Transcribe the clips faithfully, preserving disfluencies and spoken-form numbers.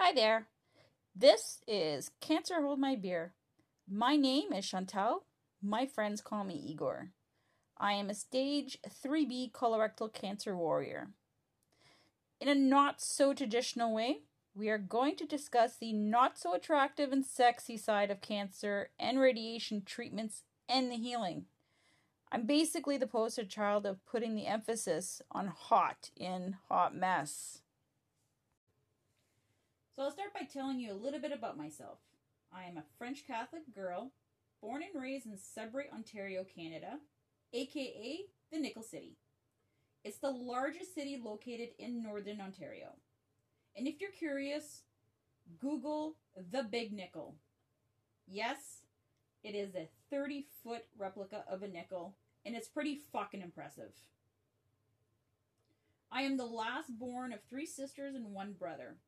Hi there. This is Cancer Hold My Beer. My name is Chantal. My friends call me Igor. I am a stage three B colorectal cancer warrior. In a not-so-traditional way, we are going to discuss the not-so-attractive and sexy side of cancer and radiation treatments and the healing. I'm basically the poster child of putting the emphasis on hot in hot mess. So I'll start by telling you a little bit about myself. I am a French Catholic girl, born and raised in Sudbury, Ontario, Canada, aka the Nickel City. It's the largest city located in northern Ontario. And if you're curious, Google the Big Nickel. Yes, it is a thirty-foot replica of a nickel, and it's pretty fucking impressive. I am the last born of three sisters and one brother.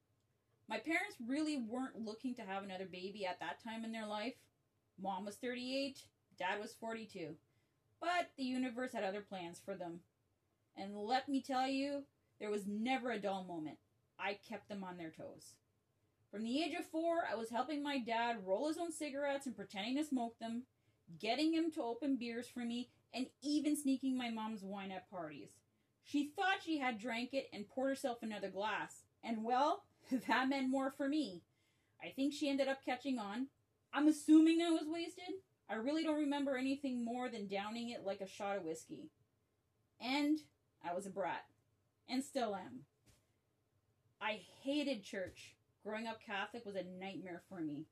My parents really weren't looking to have another baby at that time in their life. Mom was thirty-eight, Dad was forty-two. But the universe had other plans for them. And let me tell you, there was never a dull moment. I kept them on their toes. From the age of four, I was helping my dad roll his own cigarettes and pretending to smoke them, getting him to open beers for me, and even sneaking my mom's wine at parties. She thought she had drank it and poured herself another glass. And well, that meant more for me. I think she ended up catching on. I'm assuming I was wasted. I really don't remember anything more than downing it like a shot of whiskey. And I was a brat. And still am. I hated church. Growing up Catholic was a nightmare for me.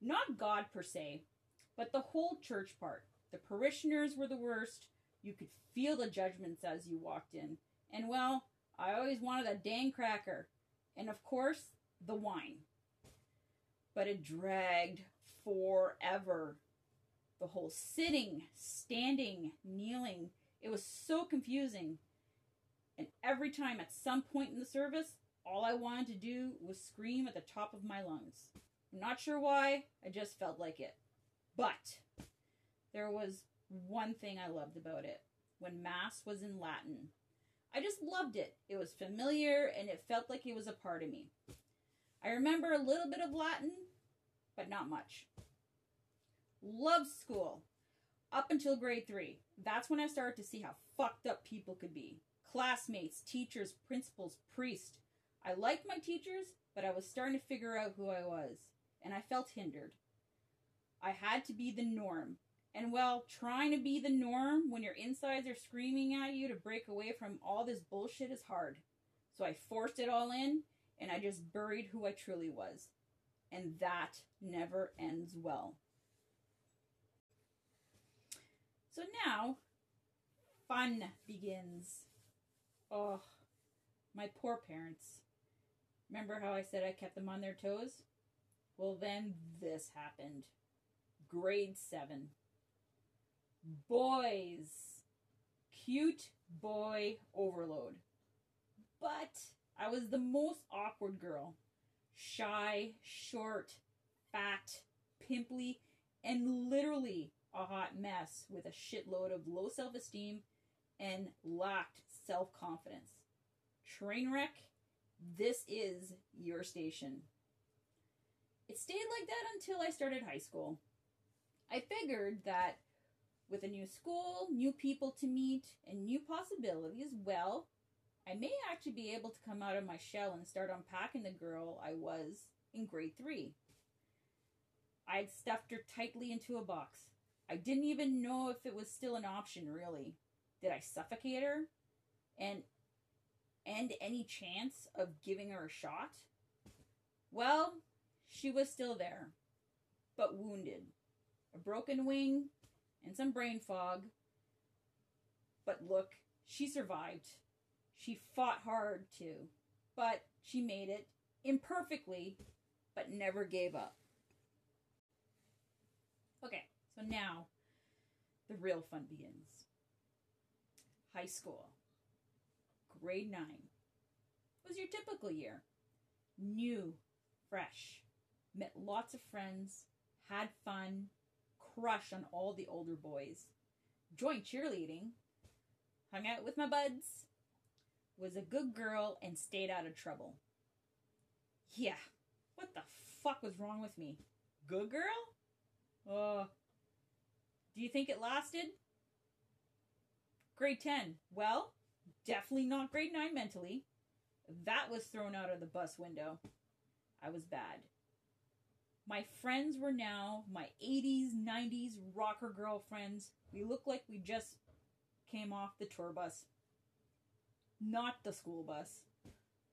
Not God per se, but the whole church part. The parishioners were the worst. You could feel the judgments as you walked in. And well, I always wanted a dang cracker. And of course, the wine. But it dragged forever. The whole sitting, standing, kneeling. It was so confusing. And every time at some point in the service, all I wanted to do was scream at the top of my lungs. I'm not sure why, I just felt like it. But there was one thing I loved about it, when Mass was in Latin. I just loved it. It was familiar and it felt like it was a part of me. I remember a little bit of Latin, but not much. Loved school, up until grade three. That's when I started to see how fucked up people could be. Classmates, teachers, principals, priests. I liked my teachers, but I was starting to figure out who I was, and I felt hindered. I had to be the norm, and well, trying to be the norm when your insides are screaming at you to break away from all this bullshit is hard. So I forced it all in, and I just buried who I truly was. And that never ends well. So now, fun begins. Oh, my poor parents. Remember how I said I kept them on their toes? Well, then this happened. Grade seven. Boys. Cute boy overload. But I was the most awkward girl. Shy, short, fat, pimply, and literally a hot mess with a shitload of low self-esteem and lacked self-confidence. Train wreck, this is your station. It stayed like that until I started high school. I figured that with a new school, new people to meet, and new possibilities, well, I may actually be able to come out of my shell and start unpacking the girl I was in grade three. I had stuffed her tightly into a box. I didn't even know if it was still an option, really. Did I suffocate her? And end any chance of giving her a shot? Well, she was still there, but wounded. A broken wing and some brain fog. But look, she survived. She fought hard too, but she made it imperfectly, but never gave up. Okay, so now the real fun begins. High school. Grade nine was your typical year. New, fresh, met lots of friends, had fun, crushed on all the older boys, joined cheerleading, hung out with my buds, was a good girl and stayed out of trouble. Yeah. What the fuck was wrong with me? Good girl? Uh, do you think it lasted? Grade ten. Well, definitely not grade nine mentally. That was thrown out of the bus window. I was bad. My friends were now my eighties, nineties rocker girlfriends. We looked like we just came off the tour bus. Not the school bus.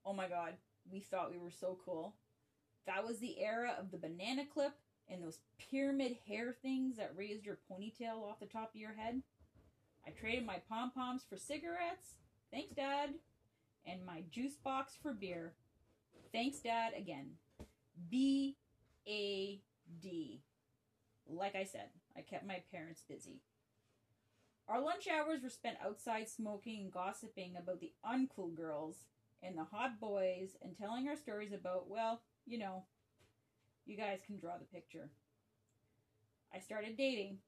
Oh my God, we thought we were so cool. That was the era of the banana clip and those pyramid hair things that raised your ponytail off the top of your head. I traded my pom-poms for cigarettes. Thanks, Dad. And my juice box for beer. Thanks, Dad, again. B A D. Like I said, I kept my parents busy. Our lunch hours were spent outside smoking and gossiping about the uncool girls and the hot boys and telling our stories about, well, you know, you guys can draw the picture. I started dating.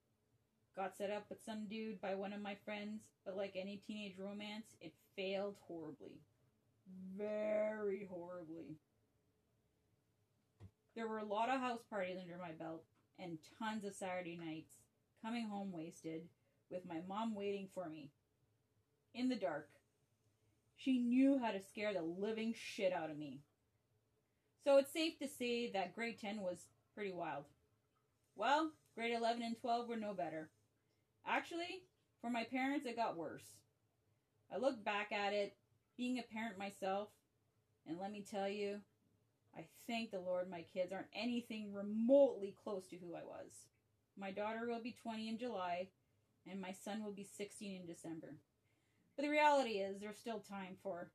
Got set up with some dude by one of my friends, but like any teenage romance, it failed horribly. Very horribly. There were a lot of house parties under my belt and tons of Saturday nights, coming home wasted, with my mom waiting for me. In the dark. She knew how to scare the living shit out of me. So it's safe to say that grade ten was pretty wild. Well, grade eleven and twelve were no better. Actually, for my parents, it got worse. I look back at it, being a parent myself, and let me tell you, I thank the Lord my kids aren't anything remotely close to who I was. My daughter will be twenty in July, and my son will be sixteen in December. But the reality is, there's still time for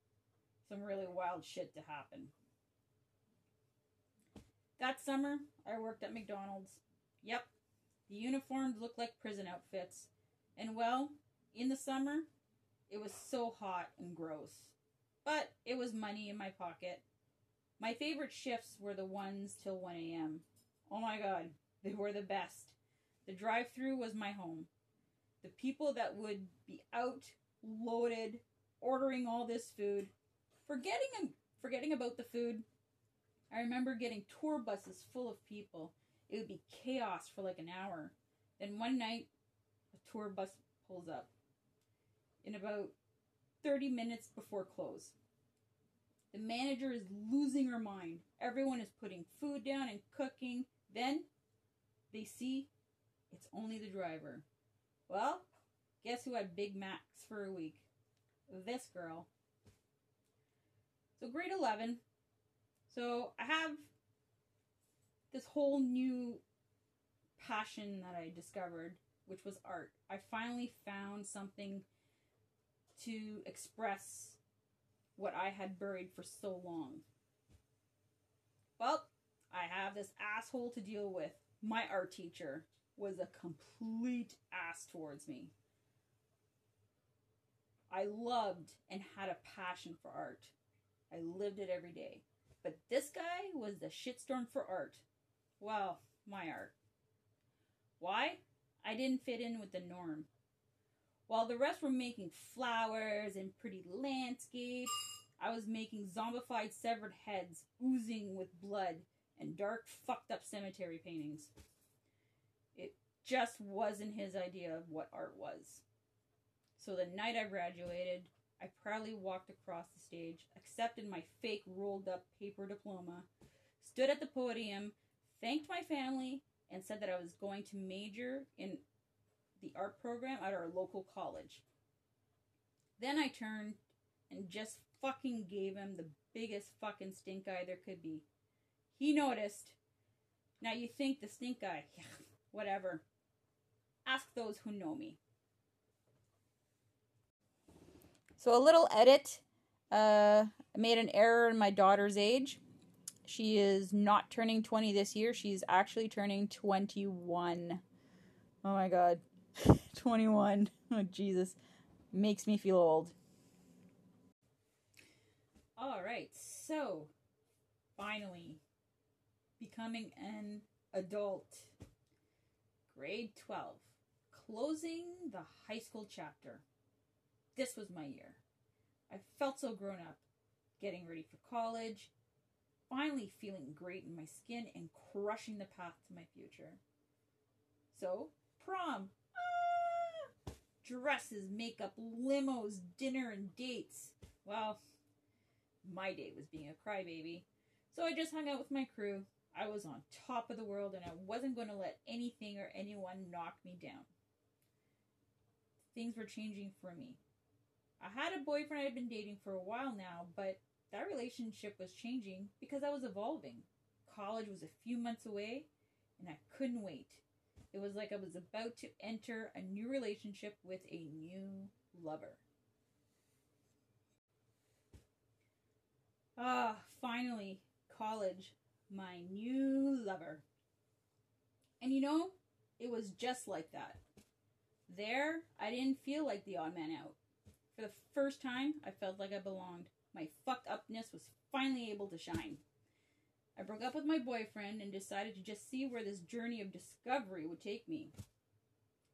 some really wild shit to happen. That summer, I worked at McDonald's. Yep, the uniforms looked like prison outfits. And well, in the summer, it was so hot and gross. But it was money in my pocket. My favorite shifts were the ones till one A M Oh my God, they were the best. The drive-thru was my home. The people that would be out, loaded, ordering all this food, forgetting, forgetting about the food. I remember getting tour buses full of people. It would be chaos for like an hour. Then one night, a tour bus pulls up. In about thirty minutes before close. The manager is losing her mind. Everyone is putting food down and cooking. Then they see it's only the driver. Well, guess who had Big Macs for a week? This girl. So grade eleven. So I have this whole new passion that I discovered, which was art. I finally found something to express what I had buried for so long. Well, I have this asshole to deal with. My art teacher was a complete ass towards me. I loved and had a passion for art. I lived it every day. But this guy was the shitstorm for art. Well, my art. Why? I didn't fit in with the norm. While the rest were making flowers and pretty landscapes, I was making zombified severed heads oozing with blood and dark fucked up cemetery paintings. It just wasn't his idea of what art was. So the night I graduated, I proudly walked across the stage, accepted my fake rolled up paper diploma, stood at the podium, thanked my family, and said that I was going to major in the art program at our local college. Then I turned and just fucking gave him the biggest fucking stink eye there could be. He noticed. Now you think the stink eye, yeah, whatever. Ask those who know me. So a little edit. Uh, I made an error in my daughter's age. She is not turning twenty this year. She's actually turning twenty-one. Oh my God. twenty-one. Oh, Jesus. Makes me feel old. All right. So, finally, becoming an adult. grade twelve. Closing the high school chapter. This was my year. I felt so grown up. Getting ready for college. finally feeling great in my skin and crushing the path to my future. So, prom. Ah! Dresses, makeup, limos, dinner, and dates. Well, my date was being a crybaby. So I just hung out with my crew. I was on top of the world and I wasn't going to let anything or anyone knock me down. Things were changing for me. I had a boyfriend I had been dating for a while now, but that relationship was changing because I was evolving. College was a few months away and I couldn't wait. It was like I was about to enter a new relationship with a new lover. Ah, finally, college, my new lover. And you know, it was just like that. There, I didn't feel like the odd man out. For the first time, I felt like I belonged. My fucked upness was finally able to shine. I broke up with my boyfriend and decided to just see where this journey of discovery would take me.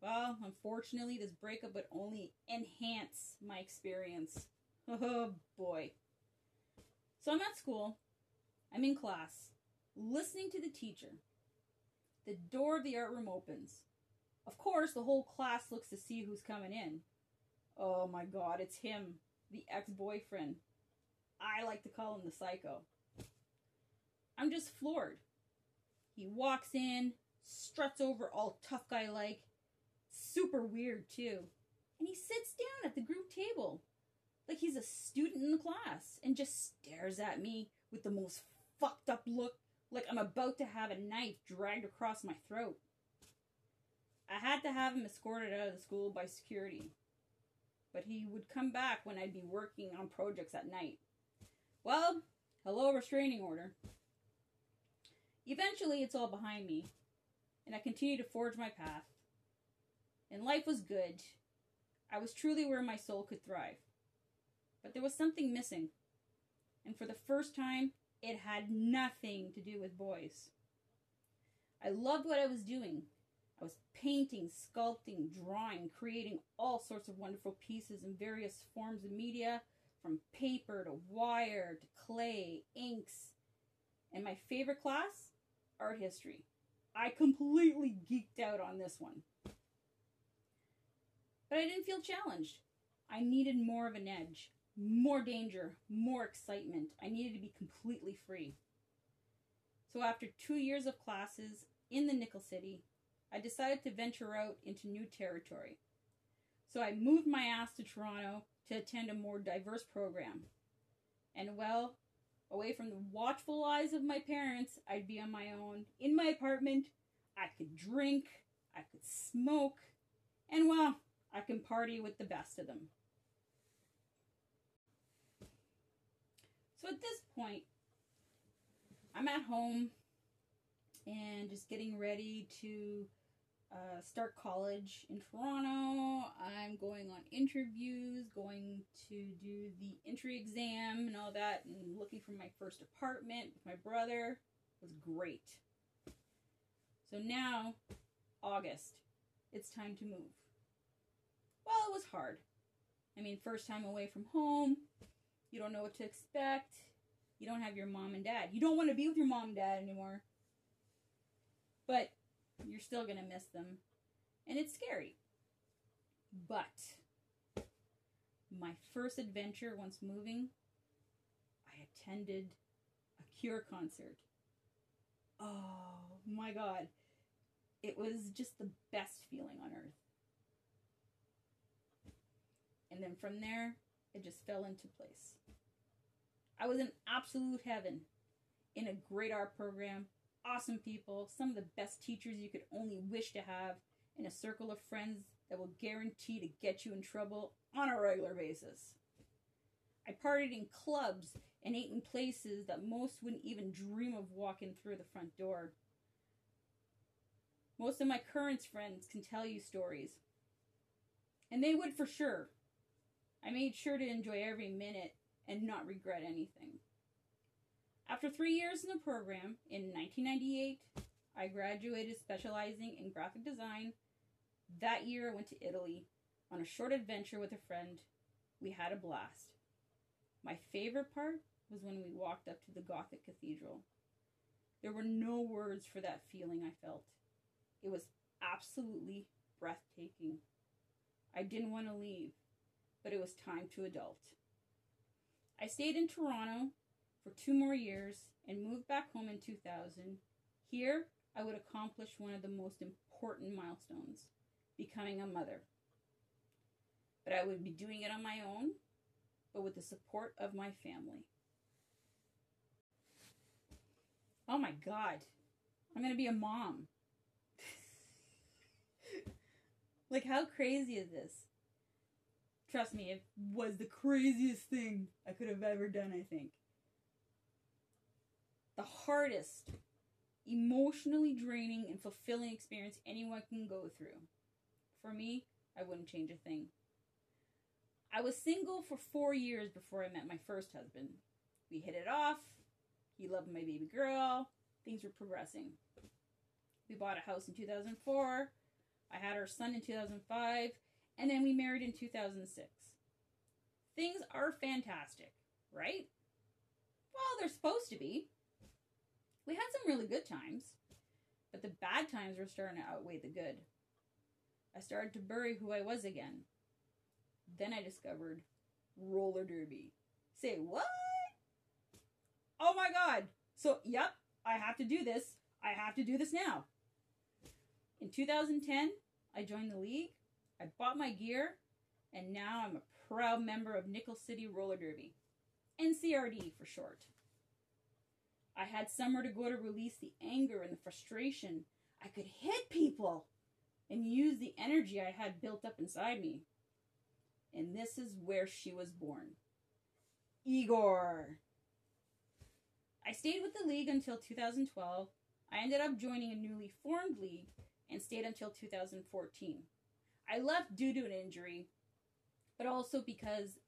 Well, unfortunately, this breakup would only enhance my experience. Oh boy. So I'm at school. I'm in class, listening to the teacher. The door of the art room opens. Of course, the whole class looks to see who's coming in. Oh my god, it's him, the ex-boyfriend. I like to call him the psycho. I'm just floored. He walks in, struts over all tough guy-like, super weird too, and he sits down at the group table like he's a student in the class and just stares at me with the most fucked up look, like I'm about to have a knife dragged across my throat. I had to have him escorted out of the school by security, but he would come back when I'd be working on projects at night. Well, hello restraining order. Eventually it's all behind me, and I continue to forge my path. And life was good. I was truly where my soul could thrive. But there was something missing, and for the first time, it had nothing to do with boys. I loved what I was doing. I was painting, sculpting, drawing, creating all sorts of wonderful pieces in various forms of media, from paper to wire to clay, inks. And my favorite class, art history. I completely geeked out on this one. But I didn't feel challenged. I needed more of an edge, more danger, more excitement. I needed to be completely free. So after two years of classes in the Nickel City, I decided to venture out into new territory. So I moved my ass to Toronto to attend a more diverse program. And well, away from the watchful eyes of my parents, I'd be on my own, in my apartment. I could drink, I could smoke, and well, I can party with the best of them. So at this point, I'm at home and just getting ready to uh, start college in Toronto. I'm going on interviews, going to do the entry exam and all that, and looking for my first apartment with my brother. It was great. So now, August, it's time to move. Well, it was hard. I mean, first time away from home, you don't know what to expect. You don't have your mom and dad. You don't want to be with your mom and dad anymore. But you're still going to miss them. And it's scary. But my first adventure once moving, I attended a Cure concert. Oh my god. It was just the best feeling on earth. And then from there, it just fell into place. I was in absolute heaven, in a great art program, awesome people, some of the best teachers you could only wish to have, and a circle of friends that will guarantee to get you in trouble on a regular basis. I partied in clubs and ate in places that most wouldn't even dream of walking through the front door. Most of my current friends can tell you stories, and they would for sure. I made sure to enjoy every minute and not regret anything. After three years in the program, in nineteen ninety-eight, I graduated specializing in graphic design. That year, I went to Italy on a short adventure with a friend. We had a blast. My favorite part was when we walked up to the Gothic cathedral. There were no words for that feeling I felt. It was absolutely breathtaking. I didn't want to leave, but it was time to adult. I stayed in Toronto for two more years and moved back home in two thousand. Here, I would accomplish one of the most important milestones, becoming a mother. But I would be doing it on my own, but with the support of my family. Oh my God, I'm going to be a mom. Like, how crazy is this? Trust me, it was the craziest thing I could have ever done, I think. The hardest, emotionally draining and fulfilling experience anyone can go through. For me, I wouldn't change a thing. I was single for four years before I met my first husband. We hit it off. He loved my baby girl. Things were progressing. We bought a house in two thousand four. I had our son in two thousand five. And then we married in two thousand six. Things are fantastic, right? Well, they're supposed to be. We had some really good times, but the bad times were starting to outweigh the good. I started to bury who I was again. Then I discovered roller derby. Say what? Oh my God. So, yep, I have to do this. I have to do this now. In two thousand ten, I joined the league. I bought my gear. And now I'm a proud member of Nickel City Roller Derby. N C R D for short. I had somewhere to go to release the anger and the frustration. I could hit people and use the energy I had built up inside me. And this is where she was born. Igor. I stayed with the league until two thousand twelve. I ended up joining a newly formed league and stayed until two thousand fourteen. I left due to an injury, but also because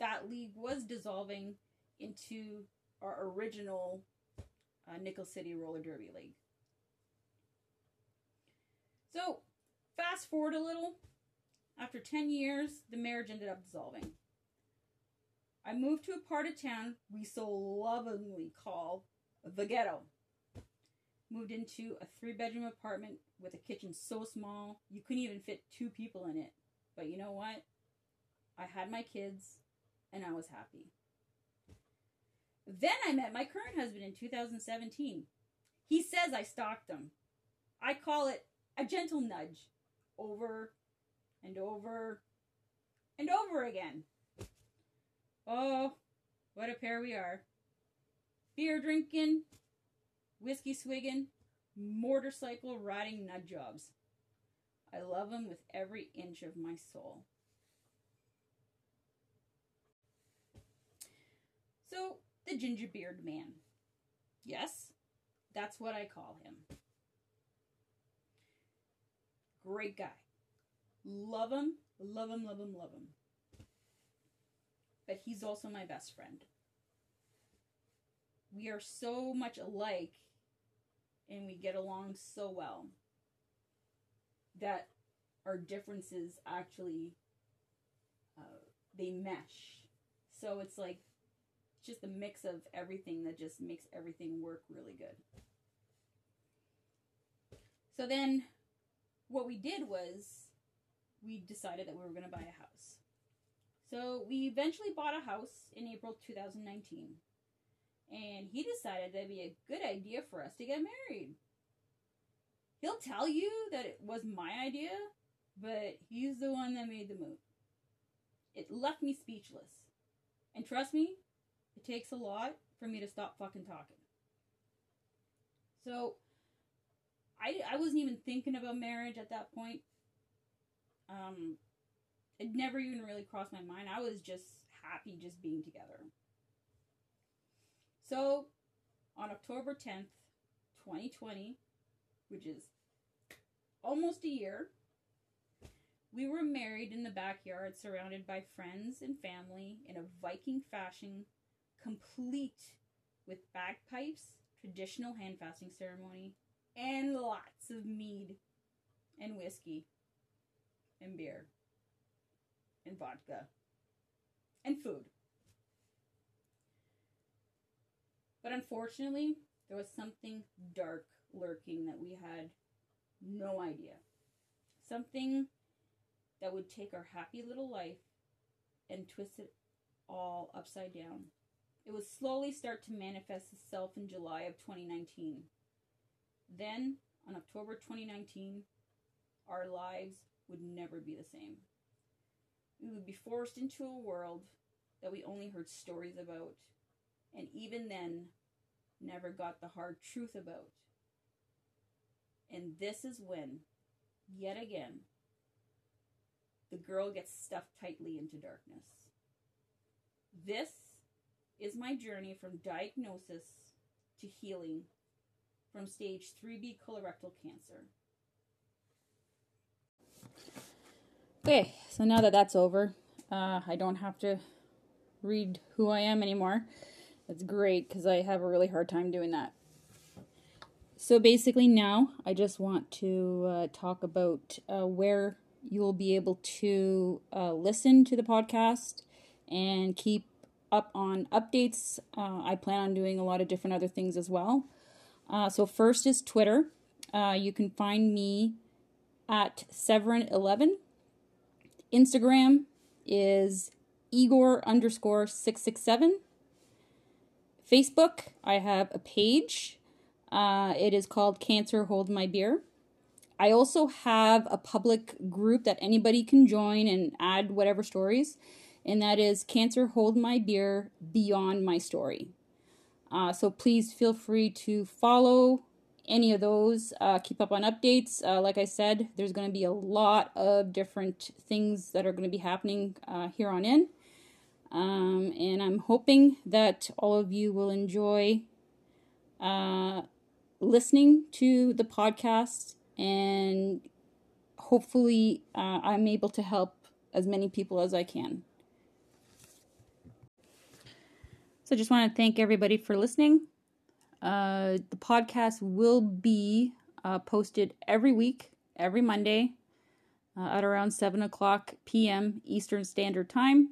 that league was dissolving into our original uh, Nickel City Roller Derby League. So, fast forward a little. After ten years, the marriage ended up dissolving. I moved to a part of town we so lovingly call the ghetto. Moved into a three-bedroom apartment with a kitchen so small, you couldn't even fit two people in it. But you know what? I had my kids, and I was happy. Then I met my current husband in two thousand seventeen. He says I stalked him. I call it a gentle nudge over and over, and over again. Oh, what a pair we are. Beer drinking, whiskey swigging, motorcycle riding nut jobs. I love him with every inch of my soul. So, the ginger beard man. Yes, that's what I call him. Great guy. Love him, love him, love him, love him. But he's also my best friend. We are so much alike and we get along so well that our differences actually, uh, they mesh. So it's like just a mix of everything that just makes everything work really good. So then what we did was, we decided that we were going to buy a house. So we eventually bought a house in April two thousand nineteen. And he decided that'd be a good idea for us to get married. He'll tell you that it was my idea, but he's the one that made the move. It left me speechless. And trust me, it takes a lot for me to stop fucking talking. So I, I wasn't even thinking about marriage at that point. Um, it never even really crossed my mind. I was just happy just being together. So, on October tenth, twenty twenty, which is almost a year, we were married in the backyard, surrounded by friends and family in a Viking fashion, complete with bagpipes, traditional hand fasting ceremony, and lots of mead and whiskey. And beer. And vodka. And food. But unfortunately, there was something dark lurking that we had no idea. Something that would take our happy little life and twist it all upside down. It would slowly start to manifest itself in July of twenty nineteen. Then, on October twenty nineteen, our lives would never be the same. We would be forced into a world that we only heard stories about, and even then, never got the hard truth about. And this is when, yet again, the girl gets stuffed tightly into darkness. This is my journey from diagnosis to healing from stage three B colorectal cancer. Okay, so now that that's over, uh, I don't have to read who I am anymore. That's great, because I have a really hard time doing that. So basically now, I just want to uh, talk about uh, where you'll be able to uh, listen to the podcast and keep up on updates. Uh, I plan on doing a lot of different other things as well. Uh, so first is Twitter. Uh, you can find me at Severin eleven. Instagram is Igor underscore six six seven. Facebook, I have a page. Uh, it is called Cancer Hold My Beer. I also have a public group that anybody can join and add whatever stories, and that is Cancer Hold My Beer Beyond My Story. Uh, so please feel free to follow any of those. Uh, keep up on updates. Uh, like I said, there's going to be a lot of different things that are going to be happening uh, here on in. Um, and I'm hoping that all of you will enjoy uh, listening to the podcast. And hopefully uh, I'm able to help as many people as I can. So I just want to thank everybody for listening. Uh, the podcast will be uh, posted every week, every Monday, uh, at around seven o'clock p.m. Eastern Standard Time.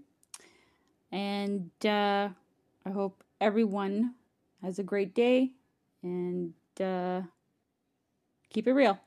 And uh, I hope everyone has a great day, and uh, keep it real.